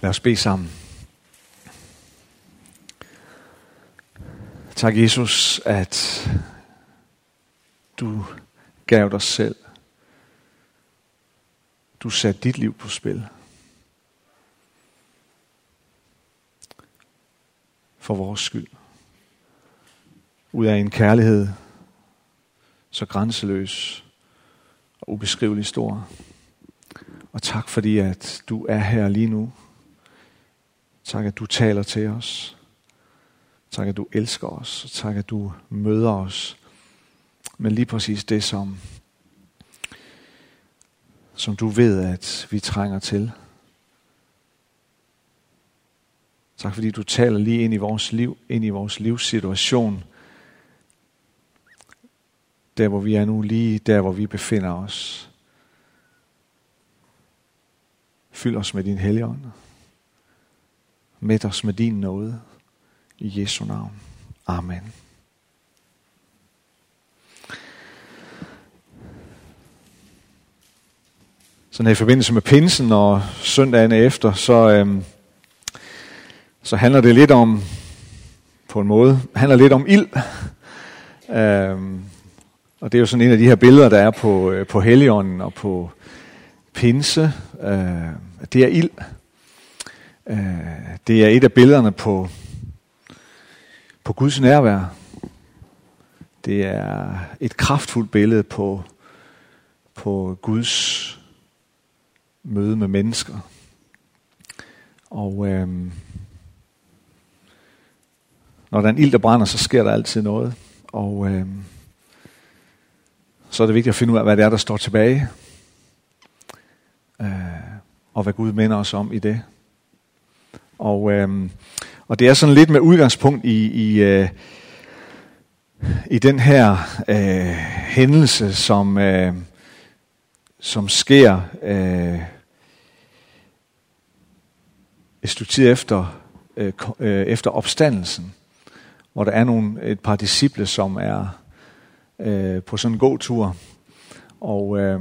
Lad os bede sammen. Tak, Jesus, at du gav dig selv. Du satte dit liv på spil. For vores skyld. Ud af en kærlighed så grænseløs og ubeskrivelig stor. Og tak fordi, at du er her lige nu. Tak, at du taler til os. Tak, at du elsker os. Og tak, at du møder os. Men lige præcis det, som du ved, at vi trænger til. Tak, fordi du taler lige ind i vores liv, ind i vores livssituation. Der, hvor vi er nu, lige der, hvor vi befinder os. Fyld os med din helligånd. Mæt os med din nåde. I Jesu navn. Amen. Sådan her i forbindelse med pinsen og søndagen efter, så handler det lidt om, på en måde, handler lidt om ild. Og det er jo sådan en af de her billeder, der er på Helligånden og på pinse. Det er ild. Det er et af billederne på Guds nærvær. Det er et kraftfuldt billede på Guds møde med mennesker. Og når der er en ild, der brænder, så sker der altid noget. Og så er det vigtigt at finde ud af, hvad det er, der står tilbage. Og hvad Gud minder os om i det. Og det er sådan lidt med udgangspunkt i den her hændelse, som sker et stykke tid efter opstandelsen, hvor der er et par disciple, som er på sådan en god tur, og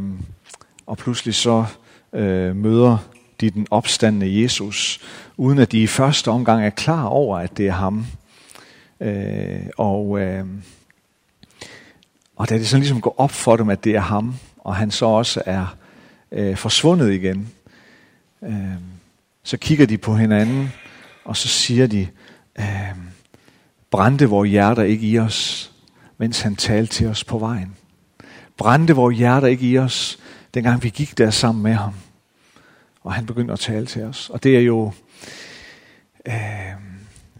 pludselig så møder de den opstandne Jesus, uden at de i første omgang er klar over, at det er ham. Og da det så ligesom går op for dem, at det er ham, og han så også er forsvundet igen, så kigger de på hinanden, og så siger de, brændte vores hjerter ikke i os, mens han talte til os på vejen. Brændte vores hjerter ikke i os, dengang vi gik der sammen med ham. Og han begyndte at tale til os. Og det er jo...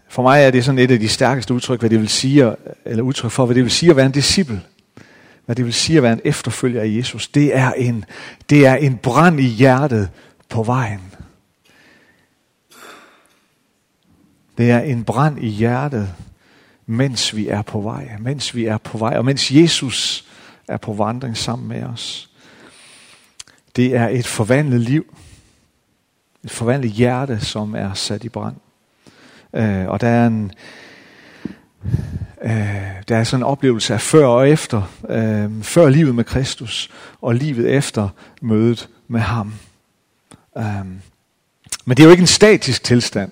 for mig er det sådan et af de stærkeste udtryk, hvad det vil sige at være en disciple. Hvad det vil sige at være en efterfølger af Jesus. Det er en brand i hjertet på vejen. Det er en brand i hjertet, mens vi er på vej. Og mens Jesus er på vandring sammen med os. Det er et forvandlet liv. Et forvandlet hjerte, som er sat i brand. Og der er der er sådan en oplevelse af før og efter. Før livet med Kristus, og livet efter mødet med ham. Men det er jo ikke en statisk tilstand.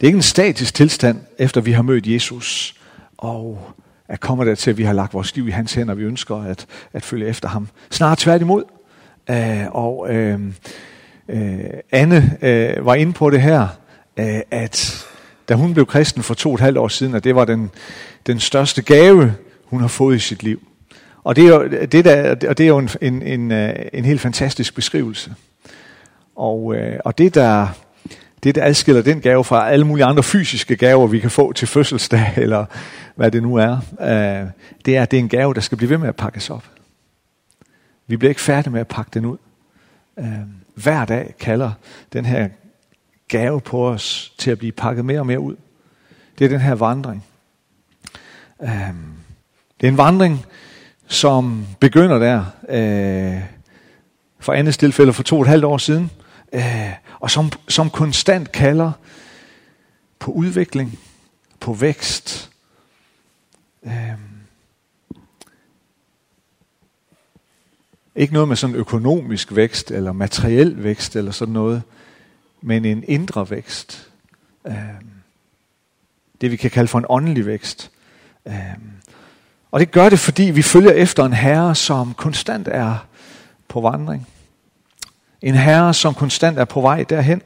Det er ikke en statisk tilstand, efter vi har mødt Jesus. Og at kommer der til, at vi har lagt vores liv i hans hænder, og vi ønsker at følge efter ham. Snarere tværtimod. Anne var inde på det her, at da hun blev kristen for 2,5 år siden, at det var den største gave, hun har fået i sit liv. Og det er jo, en helt fantastisk beskrivelse. Og det, der adskiller den gave fra alle mulige andre fysiske gaver, vi kan få til fødselsdag, eller hvad det nu er, det er, at det er en gave, der skal blive ved med at pakkes op. Vi bliver ikke færdige med at pakke den ud. Hver dag kalder den her gave på os til at blive pakket mere og mere ud. Det er den her vandring. Det er en vandring, som begynder der for Andes tilfælde for 2,5 år siden, og som konstant kalder på udvikling, på vækst. Ikke noget med sådan økonomisk vækst eller materiel vækst eller sådan noget, men en indre vækst. Det vi kan kalde for en åndelig vækst. Og det gør det, fordi vi følger efter en herre, som konstant er på vandring. En herre, som konstant er på vej derhen,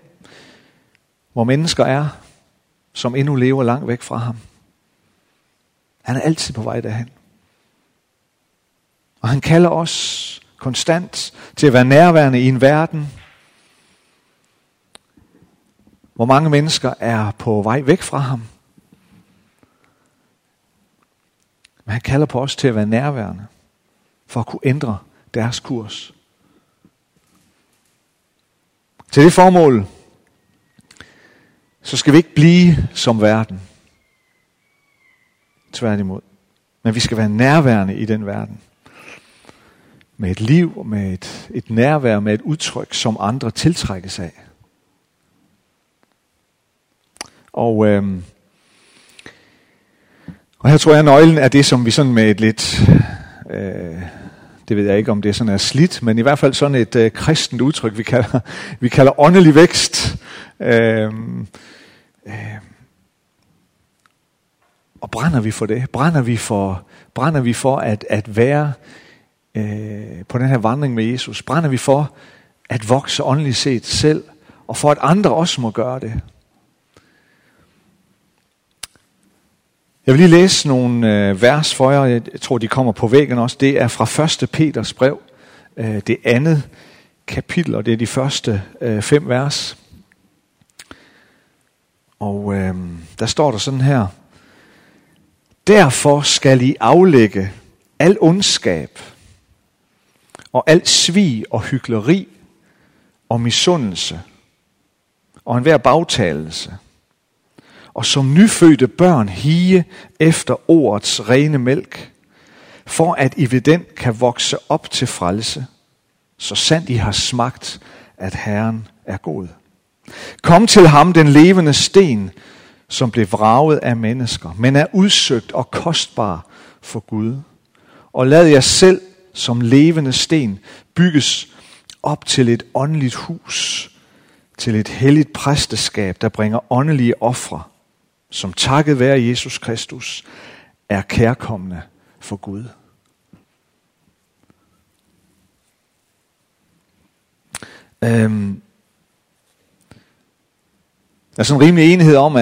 hvor mennesker er, som endnu lever langt væk fra ham. Han er altid på vej derhen. Og han kalder os konstant til at være nærværende i en verden, hvor mange mennesker er på vej væk fra ham. Men han kalder på os til at være nærværende, for at kunne ændre deres kurs. Til det formål, så skal vi ikke blive som verden. Tværtimod. Men vi skal være nærværende i den verden. Med et liv, med et nærvær, med et udtryk, som andre tiltrækkes af. Og her tror jeg, at nøglen er det, som vi sådan med et lidt, det ved jeg ikke, om det sådan er slidt, men i hvert fald sådan et kristent udtryk, vi kalder åndelig vækst. Og brænder vi for det? Brænder vi for at være på den her vandring med Jesus? Brænder vi for at vokse åndeligt set selv, og for at andre også må gøre det? Jeg vil lige læse nogle vers for jer. Jeg tror, de kommer på væggen også. Det er fra 1. Peters brev, det andet kapitel, og det er de første 5 vers. Og der står der sådan her. Derfor skal I aflægge al ondskab og al svig og hykleri og misundelse og enhver bagtalelse. Og som nyfødte børn hige efter ordets rene mælk, for at I ved den kan vokse op til frelse, så sandt I har smagt, at Herren er god. Kom til ham den levende sten, som blev vraget af mennesker, men er udsøgt og kostbar for Gud. Og lad jer selv som levende sten bygges op til et åndeligt hus, til et helligt præsteskab, der bringer åndelige ofre, som takket være Jesus Kristus, er kærkommende for Gud. Der er sådan en rimelig enighed om,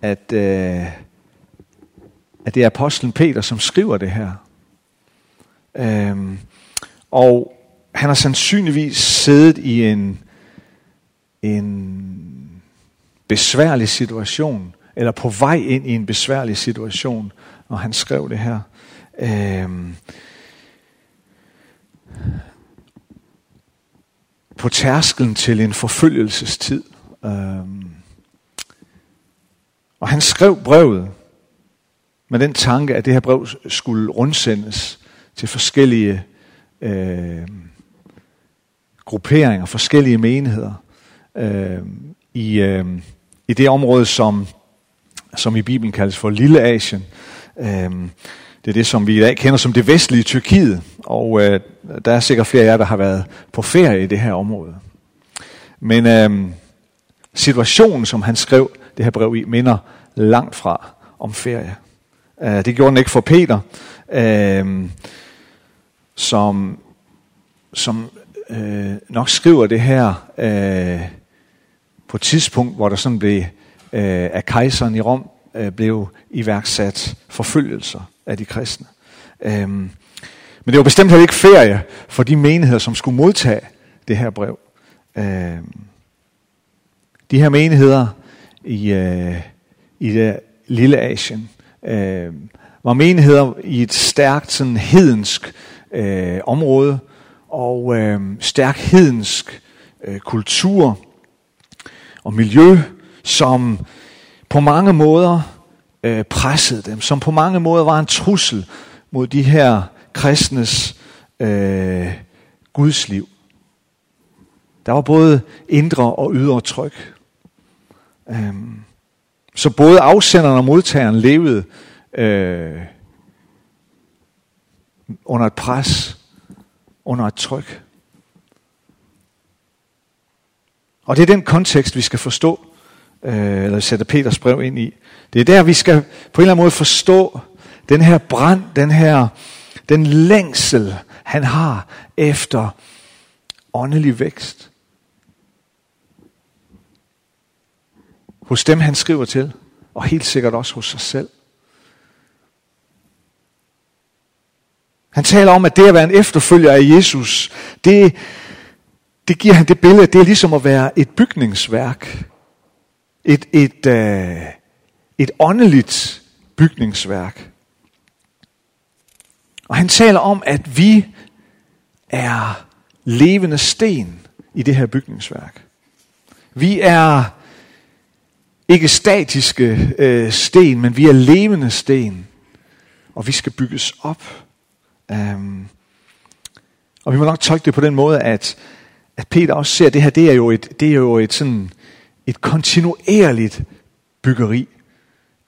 at det er apostlen Peter, som skriver det her. Og han har sandsynligvis siddet i en besværlig situation, eller på vej ind i en besværlig situation, når han skrev det her. På tærskelen til en forfølgelsestid. Og han skrev brevet med den tanke, at det her brev skulle rundsendes til forskellige grupperinger, forskellige menigheder i det område, som i Bibelen kaldes for Lille Asien. Det er det, som vi i dag kender som det vestlige Tyrkiet, og der er sikkert flere af jer, der har været på ferie i det her område. Men situationen, som han skrev det her brev i, minder langt fra om ferie. Det gjorde den ikke for Peter, som nok skriver det her på et tidspunkt, hvor der sådan blev af kejseren i Rom blev iværksat forfølgelser af de kristne. Men det var bestemt heller ikke ferie for de menigheder, som skulle modtage det her brev. De her menigheder i det Lille Asien var menigheder i et stærkt sådan hedensk område og stærk hedensk kultur og miljø, som på mange måder pressede dem, som på mange måder var en trussel mod de her kristnes gudsliv. Der var både indre og ydre tryk. Så både afsenderen og modtageren levede under et pres, under et tryk. Og det er den kontekst, vi skal forstå, eller sætte Peters brev ind i. Det er der, vi skal på en eller anden måde forstå den her brand, den længsel, han har efter åndelig vækst. Hos dem, han skriver til, og helt sikkert også hos sig selv. Han taler om, at det at være en efterfølger af Jesus, det giver han det billede, det er ligesom at være et bygningsværk. Et åndeligt bygningsværk. Og han taler om, at vi er levende sten i det her bygningsværk. Vi er ikke statiske sten, men vi er levende sten. Og vi skal bygges op. Og vi må nok tolke det på den måde, at Peter også ser, at det her det er jo et sådan et kontinuerligt byggeri.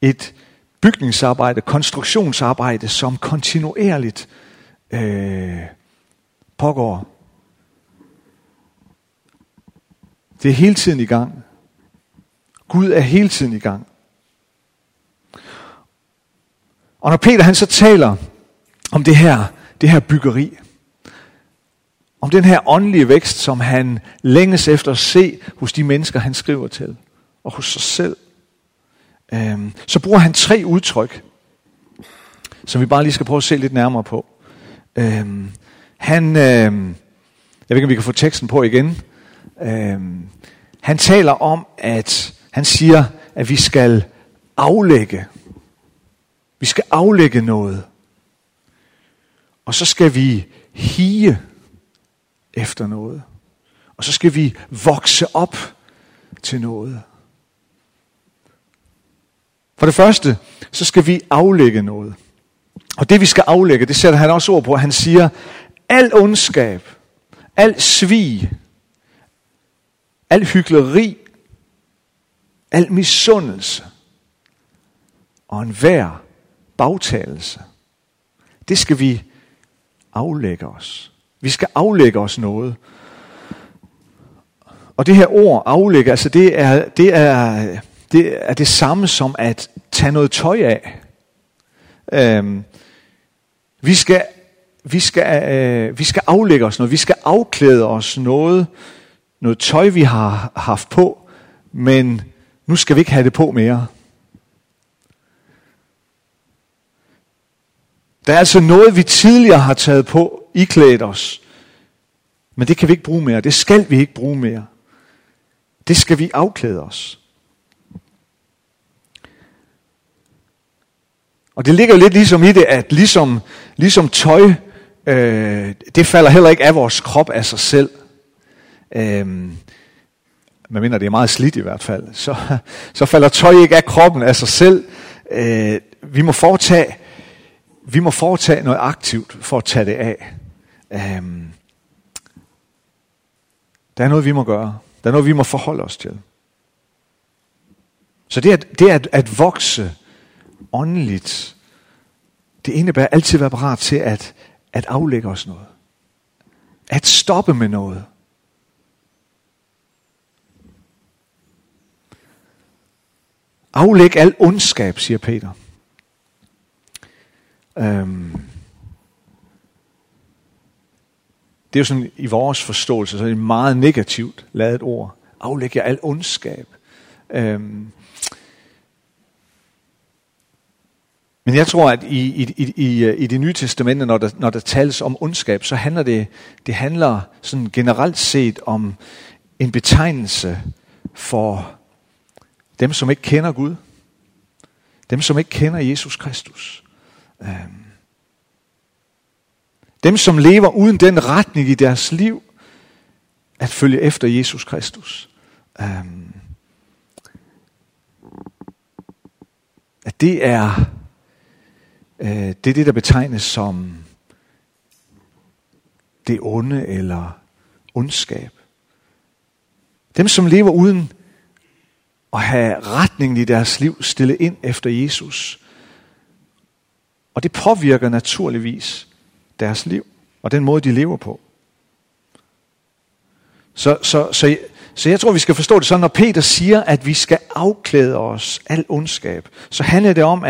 Et bygningsarbejde, konstruktionsarbejde, som kontinuerligt pågår. Det er hele tiden i gang. Gud er hele tiden i gang. Og når Peter han så taler om det her byggeri, om den her åndelige vækst, som han længes efter at se hos de mennesker, han skriver til, og hos sig selv, så bruger han 3 udtryk, som vi bare lige skal prøve at se lidt nærmere på. Jeg ved ikke, om vi kan få teksten på igen. Han taler om, at han siger, at vi skal aflægge. Vi skal aflægge noget. Og så skal vi hige efter noget. Og så skal vi vokse op til noget. For det første, så skal vi aflægge noget. Og det vi skal aflægge, det sætter han også ord på. Han siger, al ondskab, al svig, al hykleri, al misundelse og enhver bagtalelse, det skal vi aflægge os. Vi skal aflægge os noget. Og det her ord, aflægge, altså det er det samme som at tage noget tøj af. Vi skal aflægge os noget. Vi skal afklæde os noget tøj, vi har haft på, men nu skal vi ikke have det på mere. Der er altså noget, vi tidligere har taget på, iklædt os, men det kan vi ikke bruge mere. Det skal vi ikke bruge mere. Det skal vi afklæde os. Og det ligger jo lidt ligesom i det, at ligesom tøj, det falder heller ikke af vores krop af sig selv. Man mener, det er meget slidt i hvert fald. Så falder tøj ikke af kroppen af sig selv. Vi må foretage noget aktivt for at tage det af. Der er noget, vi må gøre. Der er noget, vi må forholde os til. Så det at vokse åndeligt, det indebærer altid at være parat til at aflægge os noget. At stoppe med noget. Aflæg al ondskab, siger Peter. Det er jo sådan i vores forståelse, så er det meget negativt ladet ord. Aflæg jer al ondskab. Men jeg tror, at i det nye testamente, når der tales om ondskab, så handler det handler sådan generelt set om en betegnelse for dem, som ikke kender Gud. Dem, som ikke kender Jesus Kristus. Dem, som lever uden den retning i deres liv, at følge efter Jesus Kristus. At det er det, der betegnes som det onde eller ondskab. Dem, som lever uden at have retningen i deres liv stillet ind efter Jesus. Og det påvirker naturligvis deres liv og den måde, de lever på. Så jeg tror, vi skal forstå det sådan, når Peter siger, at vi skal afklæde os al ondskab, så handler det om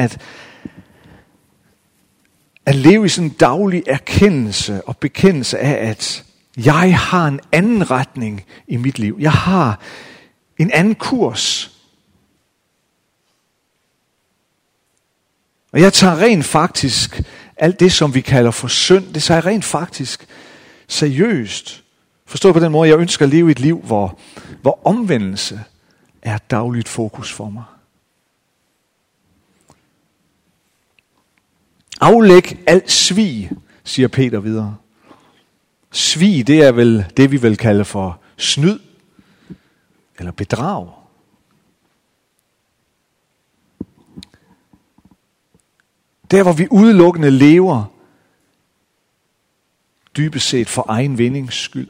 at leve i sådan en daglig erkendelse og bekendelse af, at jeg har en anden retning i mit liv. Jeg har en anden kurs. Og jeg tager rent faktisk alt det, som vi kalder for synd, det tager jeg rent faktisk seriøst. Forstået på den måde, jeg ønsker at leve et liv, hvor omvendelse er et dagligt fokus for mig. Aflæg alt svig, siger Peter videre. Svig, det er vel det, vi vil kalde for snyd eller bedrag. Der, hvor vi udelukkende lever, dybest set for egen vindings skyld.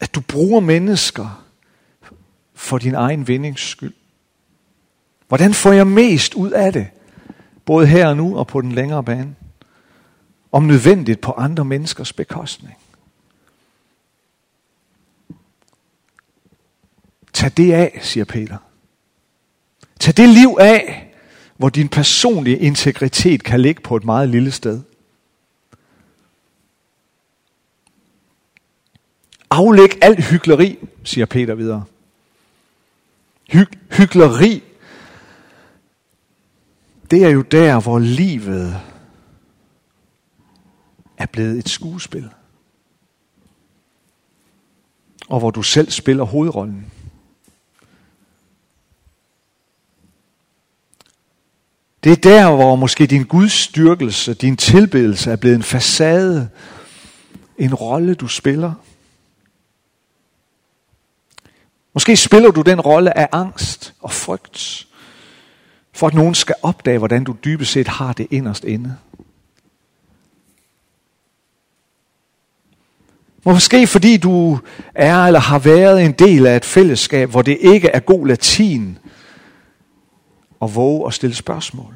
At du bruger mennesker for din egen vindings skyld. Hvordan får jeg mest ud af det? Både her og nu og på den længere bane. Om nødvendigt på andre menneskers bekostning. Tag det af, siger Peter. Tag det liv af, hvor din personlige integritet kan ligge på et meget lille sted. Aflæg alt hykleri, siger Peter videre. Hykleri, det er jo der, hvor livet er blevet et skuespil. Og hvor du selv spiller hovedrollen. Det er der, hvor måske din gudsdyrkelse, din tilbedelse er blevet en facade, en rolle du spiller. Måske spiller du den rolle af angst og frygt, for at nogen skal opdage, hvordan du dybest set har det inderst inde. Måske fordi du er eller har været en del af et fællesskab, hvor det ikke er god latin at våge at stille spørgsmål.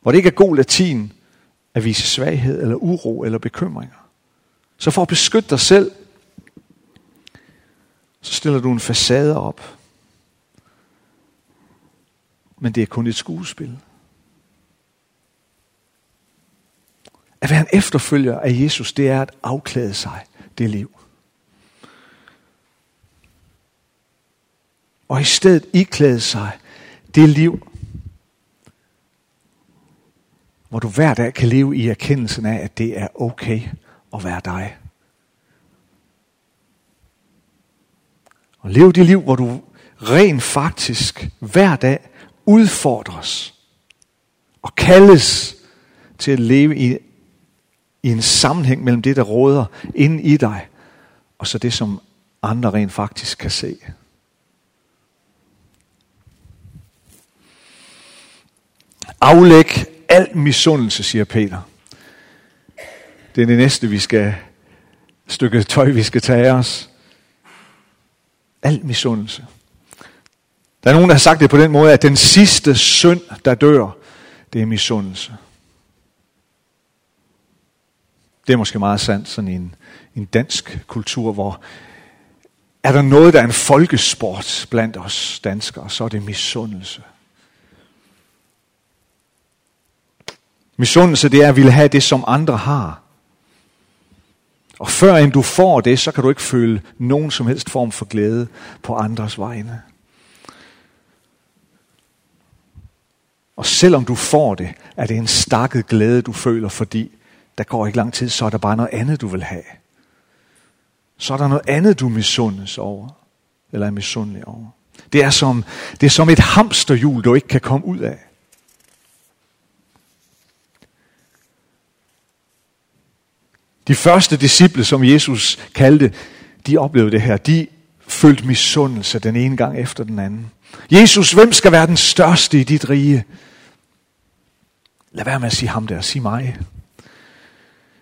Hvor det ikke er god latin at vise svaghed eller uro eller bekymringer. Så for at beskytte dig selv, så stiller du en facade op. Men det er kun et skuespil. At være en efterfølger af Jesus, det er at afklæde sig det liv. Og i stedet iklæde sig det liv, hvor du hver dag kan leve i erkendelsen af, at det er okay at være dig. Og leve det liv, hvor du rent faktisk hver dag udfordres og kaldes til at leve i en sammenhæng mellem det, der råder inde i dig, og så det, som andre rent faktisk kan se. Aflæg al misundelse, siger Peter. Det er det næste stykke tøj, vi skal tage af os. Al misundelse. Der er nogen, der har sagt det på den måde, at den sidste synd, der dør, det er misundelse. Det er måske meget sandt, sådan en dansk kultur, hvor er der noget, der er en folkesport blandt os danskere, så er det misundelse. Misundelse, det er at ville have det, som andre har. Og før end du får det, så kan du ikke føle nogen som helst form for glæde på andres vegne. Og selvom du får det, er det en stakket glæde, du føler, fordi der går ikke lang tid, så er der bare noget andet, du vil have. Så er der noget andet, du misundes over, eller er misundelig over. Det er som et hamsterhjul, du ikke kan komme ud af. De første disciple, som Jesus kaldte, de oplevede det her. De følte misundelse den ene gang efter den anden. Jesus, hvem skal være den største i dit rige? Lad være med at sige ham der, sig mig.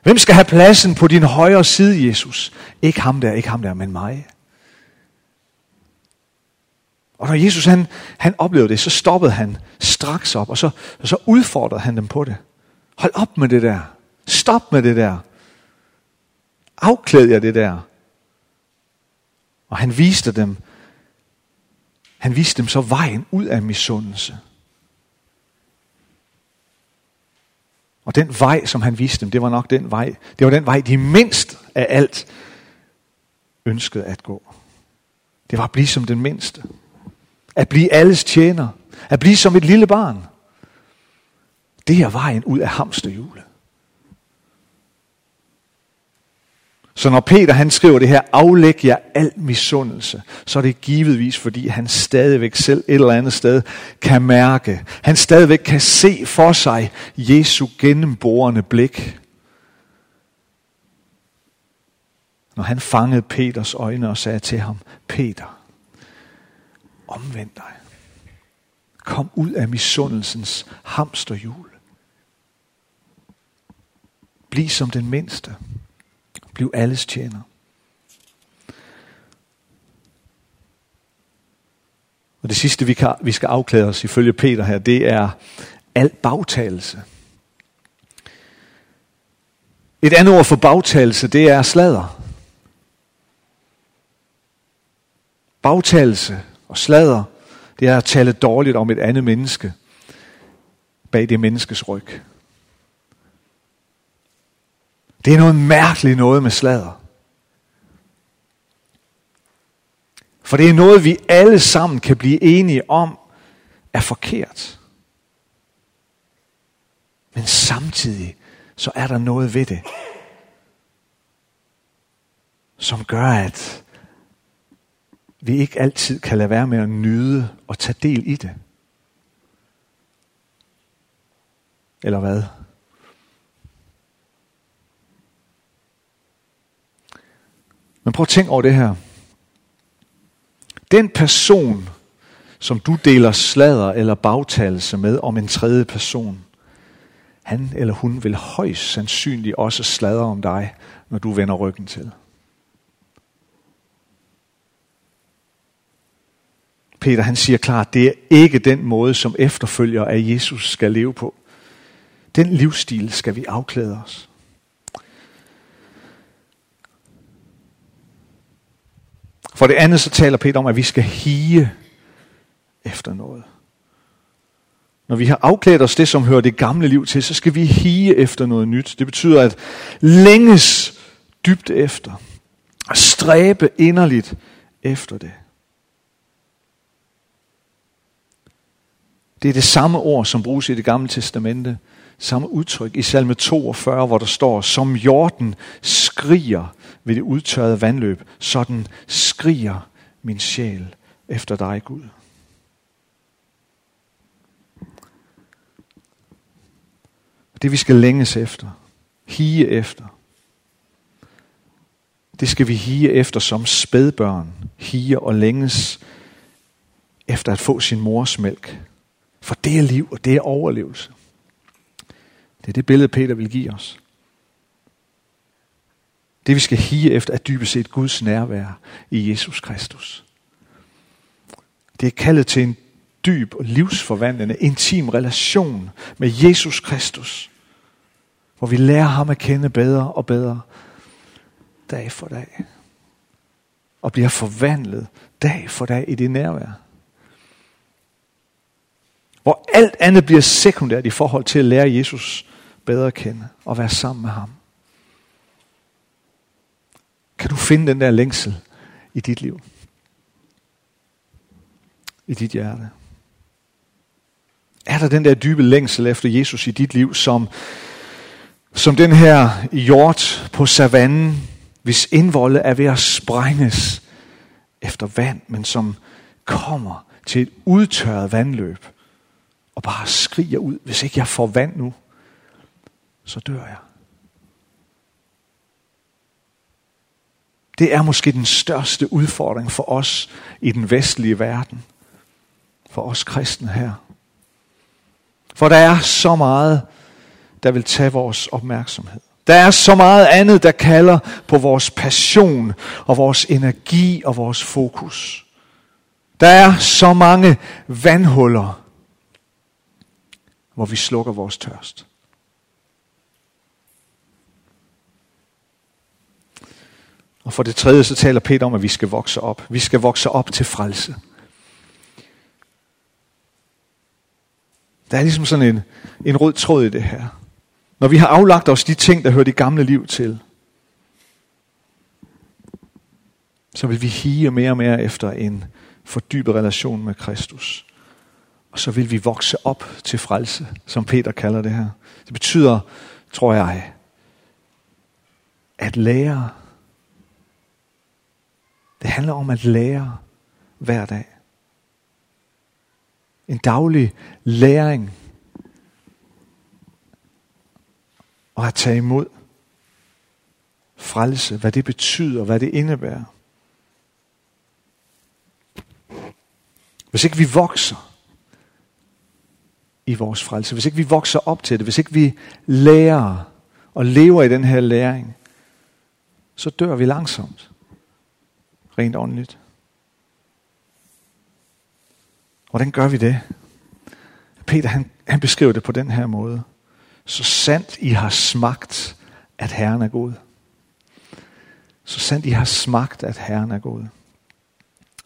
Hvem skal have pladsen på din højre side, Jesus? Ikke ham der, men mig. Og når Jesus han oplevede det, så stoppede han straks op, og så udfordrede han dem på det. Hold op med det der. Stop med det der. afklæd jer det der. Og han viste dem så vejen ud af misundelse. Og den vej, som han viste dem, det var den vej, de mindst af alt ønskede at gå. Det var at blive som den mindste. At blive alles tjener. At blive som et lille barn. Det er vejen ud af hamsterhjulet. Så når Peter han skriver det her, aflæg jer al misundelse, så er det givetvis, fordi han stadigvæk selv et eller andet sted kan mærke. Han stadigvæk kan se for sig Jesu gennemborende blik. Når han fangede Peters øjne og sagde til ham, Peter, omvend dig. Kom ud af misundelsens hamsterhjul. Bliv som den mindste. Bliv alles tjener. Og det sidste, vi skal afklæde os ifølge Peter her, det er al bagtalelse. Et andet ord for bagtalelse, det er sladder. Bagtalelse og sladder, det er at tale dårligt om et andet menneske bag det menneskes ryg. Det er noget mærkeligt noget med sladder. For det er noget, vi alle sammen kan blive enige om, er forkert. Men samtidig, så er der noget ved det, som gør, at vi ikke altid kan lade være med at nyde og tage del i det. Eller hvad? Men prøv at tænke over det her. Den person, som du deler sladder eller bagtalelse med om en tredje person, han eller hun vil højst sandsynligt også sladre om dig, når du vender ryggen til. Peter han siger klart, det er ikke den måde, som efterfølger af Jesus skal leve på. Den livsstil skal vi afklæde os. For det andet så taler Peter om, at vi skal hige efter noget. Når vi har afklædt os det, som hører det gamle liv til, så skal vi hige efter noget nyt. Det betyder at længes dybt efter. Og stræbe inderligt efter det. Det er det samme ord, som bruges i Det Gamle Testamente. Samme udtryk i salme 42, hvor der står, som hjorten skriger ved det udtørrede vandløb, sådan skriger min sjæl efter dig, Gud. Det vi skal længes efter, hige efter, det skal vi hige efter som spædbørn, hige og længes efter at få sin mors mælk. For det er liv, og det er overlevelse. Det er det billede, Peter vil give os. Det vi skal hige efter er dybest set Guds nærvær i Jesus Kristus. Det er kaldet til en dyb og livsforvandlende, intim relation med Jesus Kristus. Hvor vi lærer ham at kende bedre og bedre dag for dag. Og bliver forvandlet dag for dag i det nærvær. Hvor alt andet bliver sekundært i forhold til at lære Jesus bedre at kende og være sammen med ham. Kan du finde den der længsel i dit liv? I dit hjerte? Er der den der dybe længsel efter Jesus i dit liv, som den her hjort på savannen, hvis indvoldet er ved at sprænges efter vand, men som kommer til et udtørret vandløb, og bare skriger ud, hvis ikke jeg får vand nu, så dør jeg. Det er måske den største udfordring for os i den vestlige verden. For os kristne her. For der er så meget, der vil tage vores opmærksomhed. Der er så meget andet, der kalder på vores passion og vores energi og vores fokus. Der er så mange vandhuller, hvor vi slukker vores tørst. Og for det tredje, så taler Peter om, at vi skal vokse op. Vi skal vokse op til frelse. Der er ligesom sådan en rød tråd i det her. Når vi har aflagt os de ting, der hører det gamle liv til, så vil vi hige mere og mere efter en fordybet relation med Kristus. Og så vil vi vokse op til frelse, som Peter kalder det her. Det betyder, tror jeg, at lære. Det handler om at lære hver dag. En daglig læring. Og at tage imod frelse, hvad det betyder, hvad det indebærer. Hvis ikke vi vokser i vores frelse, hvis ikke vi vokser op til det, hvis ikke vi lærer og lever i den her læring, så dør vi langsomt, rent åndeligt. Hvordan gør vi det? Peter han beskriver det på den her måde. Så sandt I har smagt, at Herren er god. Så sandt I har smagt, at Herren er god.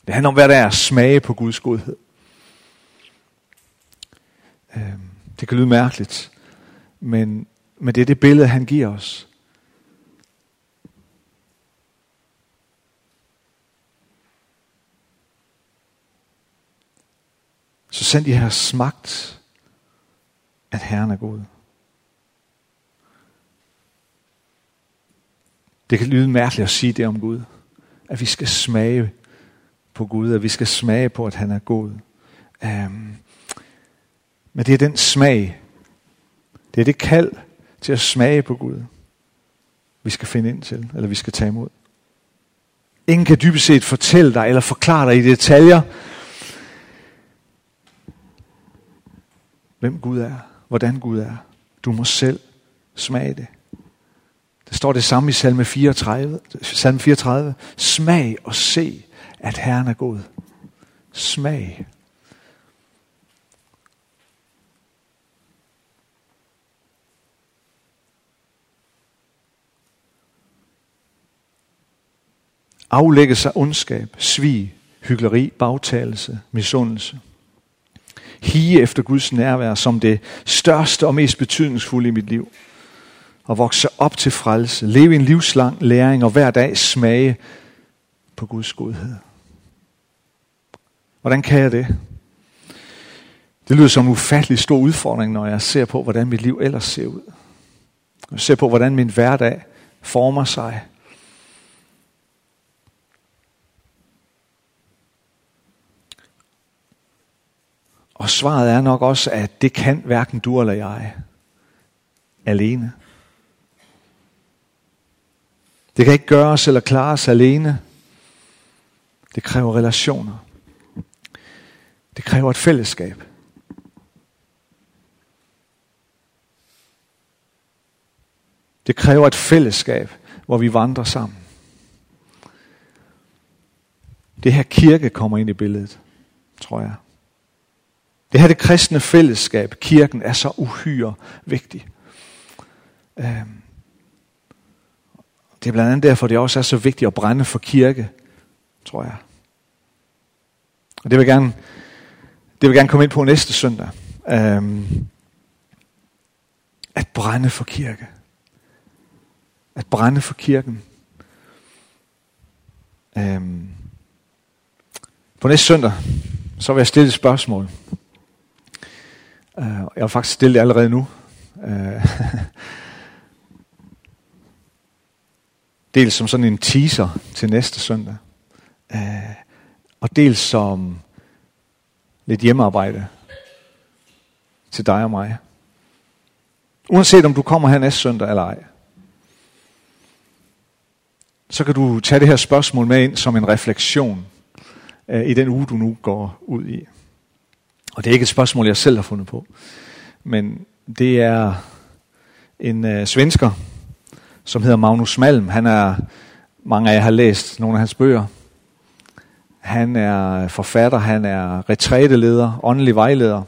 Det handler om, hvad der er at smage på Guds godhed. Det kan lyde mærkeligt, men det er det billede, han giver os. Så sandt I har smagt, at Herren er god. Det kan lyde mærkeligt at sige det om Gud. At vi skal smage på Gud, at vi skal smage på, at han er god. Men det er den smag. Det er det kald til at smage på Gud, vi skal finde ind til, eller vi skal tage imod. Ingen kan dybest set fortælle dig, eller forklare dig i detaljer, hvem Gud er, hvordan Gud er. Du må selv smage det. Der står det samme i salme 34. Salme 34. Smag og se, at Herren er god. Smag. Aflægge sig ondskab, svig, hykleri, bagtalelse, misundelse. Hige efter Guds nærvær som det største og mest betydningsfulde i mit liv. Og vokse op til frelse. Leve en livslang læring og hver dag smage på Guds godhed. Hvordan kan jeg det? Det lyder som en ufattelig stor udfordring, når jeg ser på, hvordan mit liv ellers ser ud. Jeg ser på, hvordan min hverdag former sig. Og svaret er nok også, at det kan hverken du eller jeg alene. Det kan ikke gøres eller klares alene. Det kræver relationer. Det kræver et fællesskab. Det kræver et fællesskab, hvor vi vandrer sammen. Det her kirke kommer ind i billedet, tror jeg. Det her det kristne fællesskab, kirken, er så uhyre vigtig. Det er blandt andet derfor, det også er så vigtigt at brænde for kirke, tror jeg. Og det vil jeg gerne komme ind på næste søndag. At brænde for kirke. At brænde for kirken. På næste søndag, så vil jeg stille et spørgsmål. Jeg har faktisk stillet det allerede nu. Dels som sådan en teaser til næste søndag. Og dels som lidt hjemmearbejde til dig og mig. Uanset om du kommer her næste søndag eller ej, så kan du tage det her spørgsmål med ind som en refleksion i den uge, du nu går ud i. Og det er ikke et spørgsmål, jeg selv har fundet på. Men det er en svensker, som hedder Magnus Malm. Han er, mange af jer har læst nogle af hans bøger. Han er forfatter, han er retræteleder, åndelig vejleder.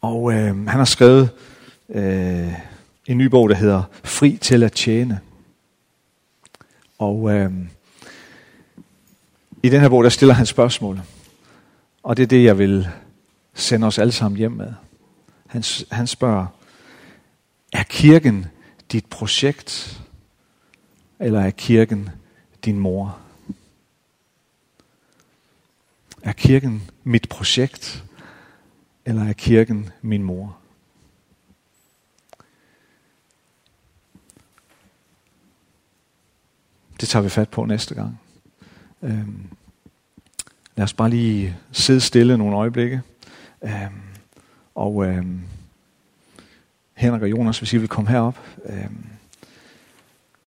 Og han har skrevet en ny bog, der hedder Fri til at tjene. Og i den her bog, der stiller han spørgsmål. Og det er det, jeg vil sende os alle sammen hjem med. Han spørger, er kirken dit projekt, eller er kirken din mor? Er kirken mit projekt, eller er kirken min mor? Det tager vi fat på næste gang. Lad os bare lige sidde stille nogle øjeblikke. Henrik og Jonas, hvis I vil komme herop.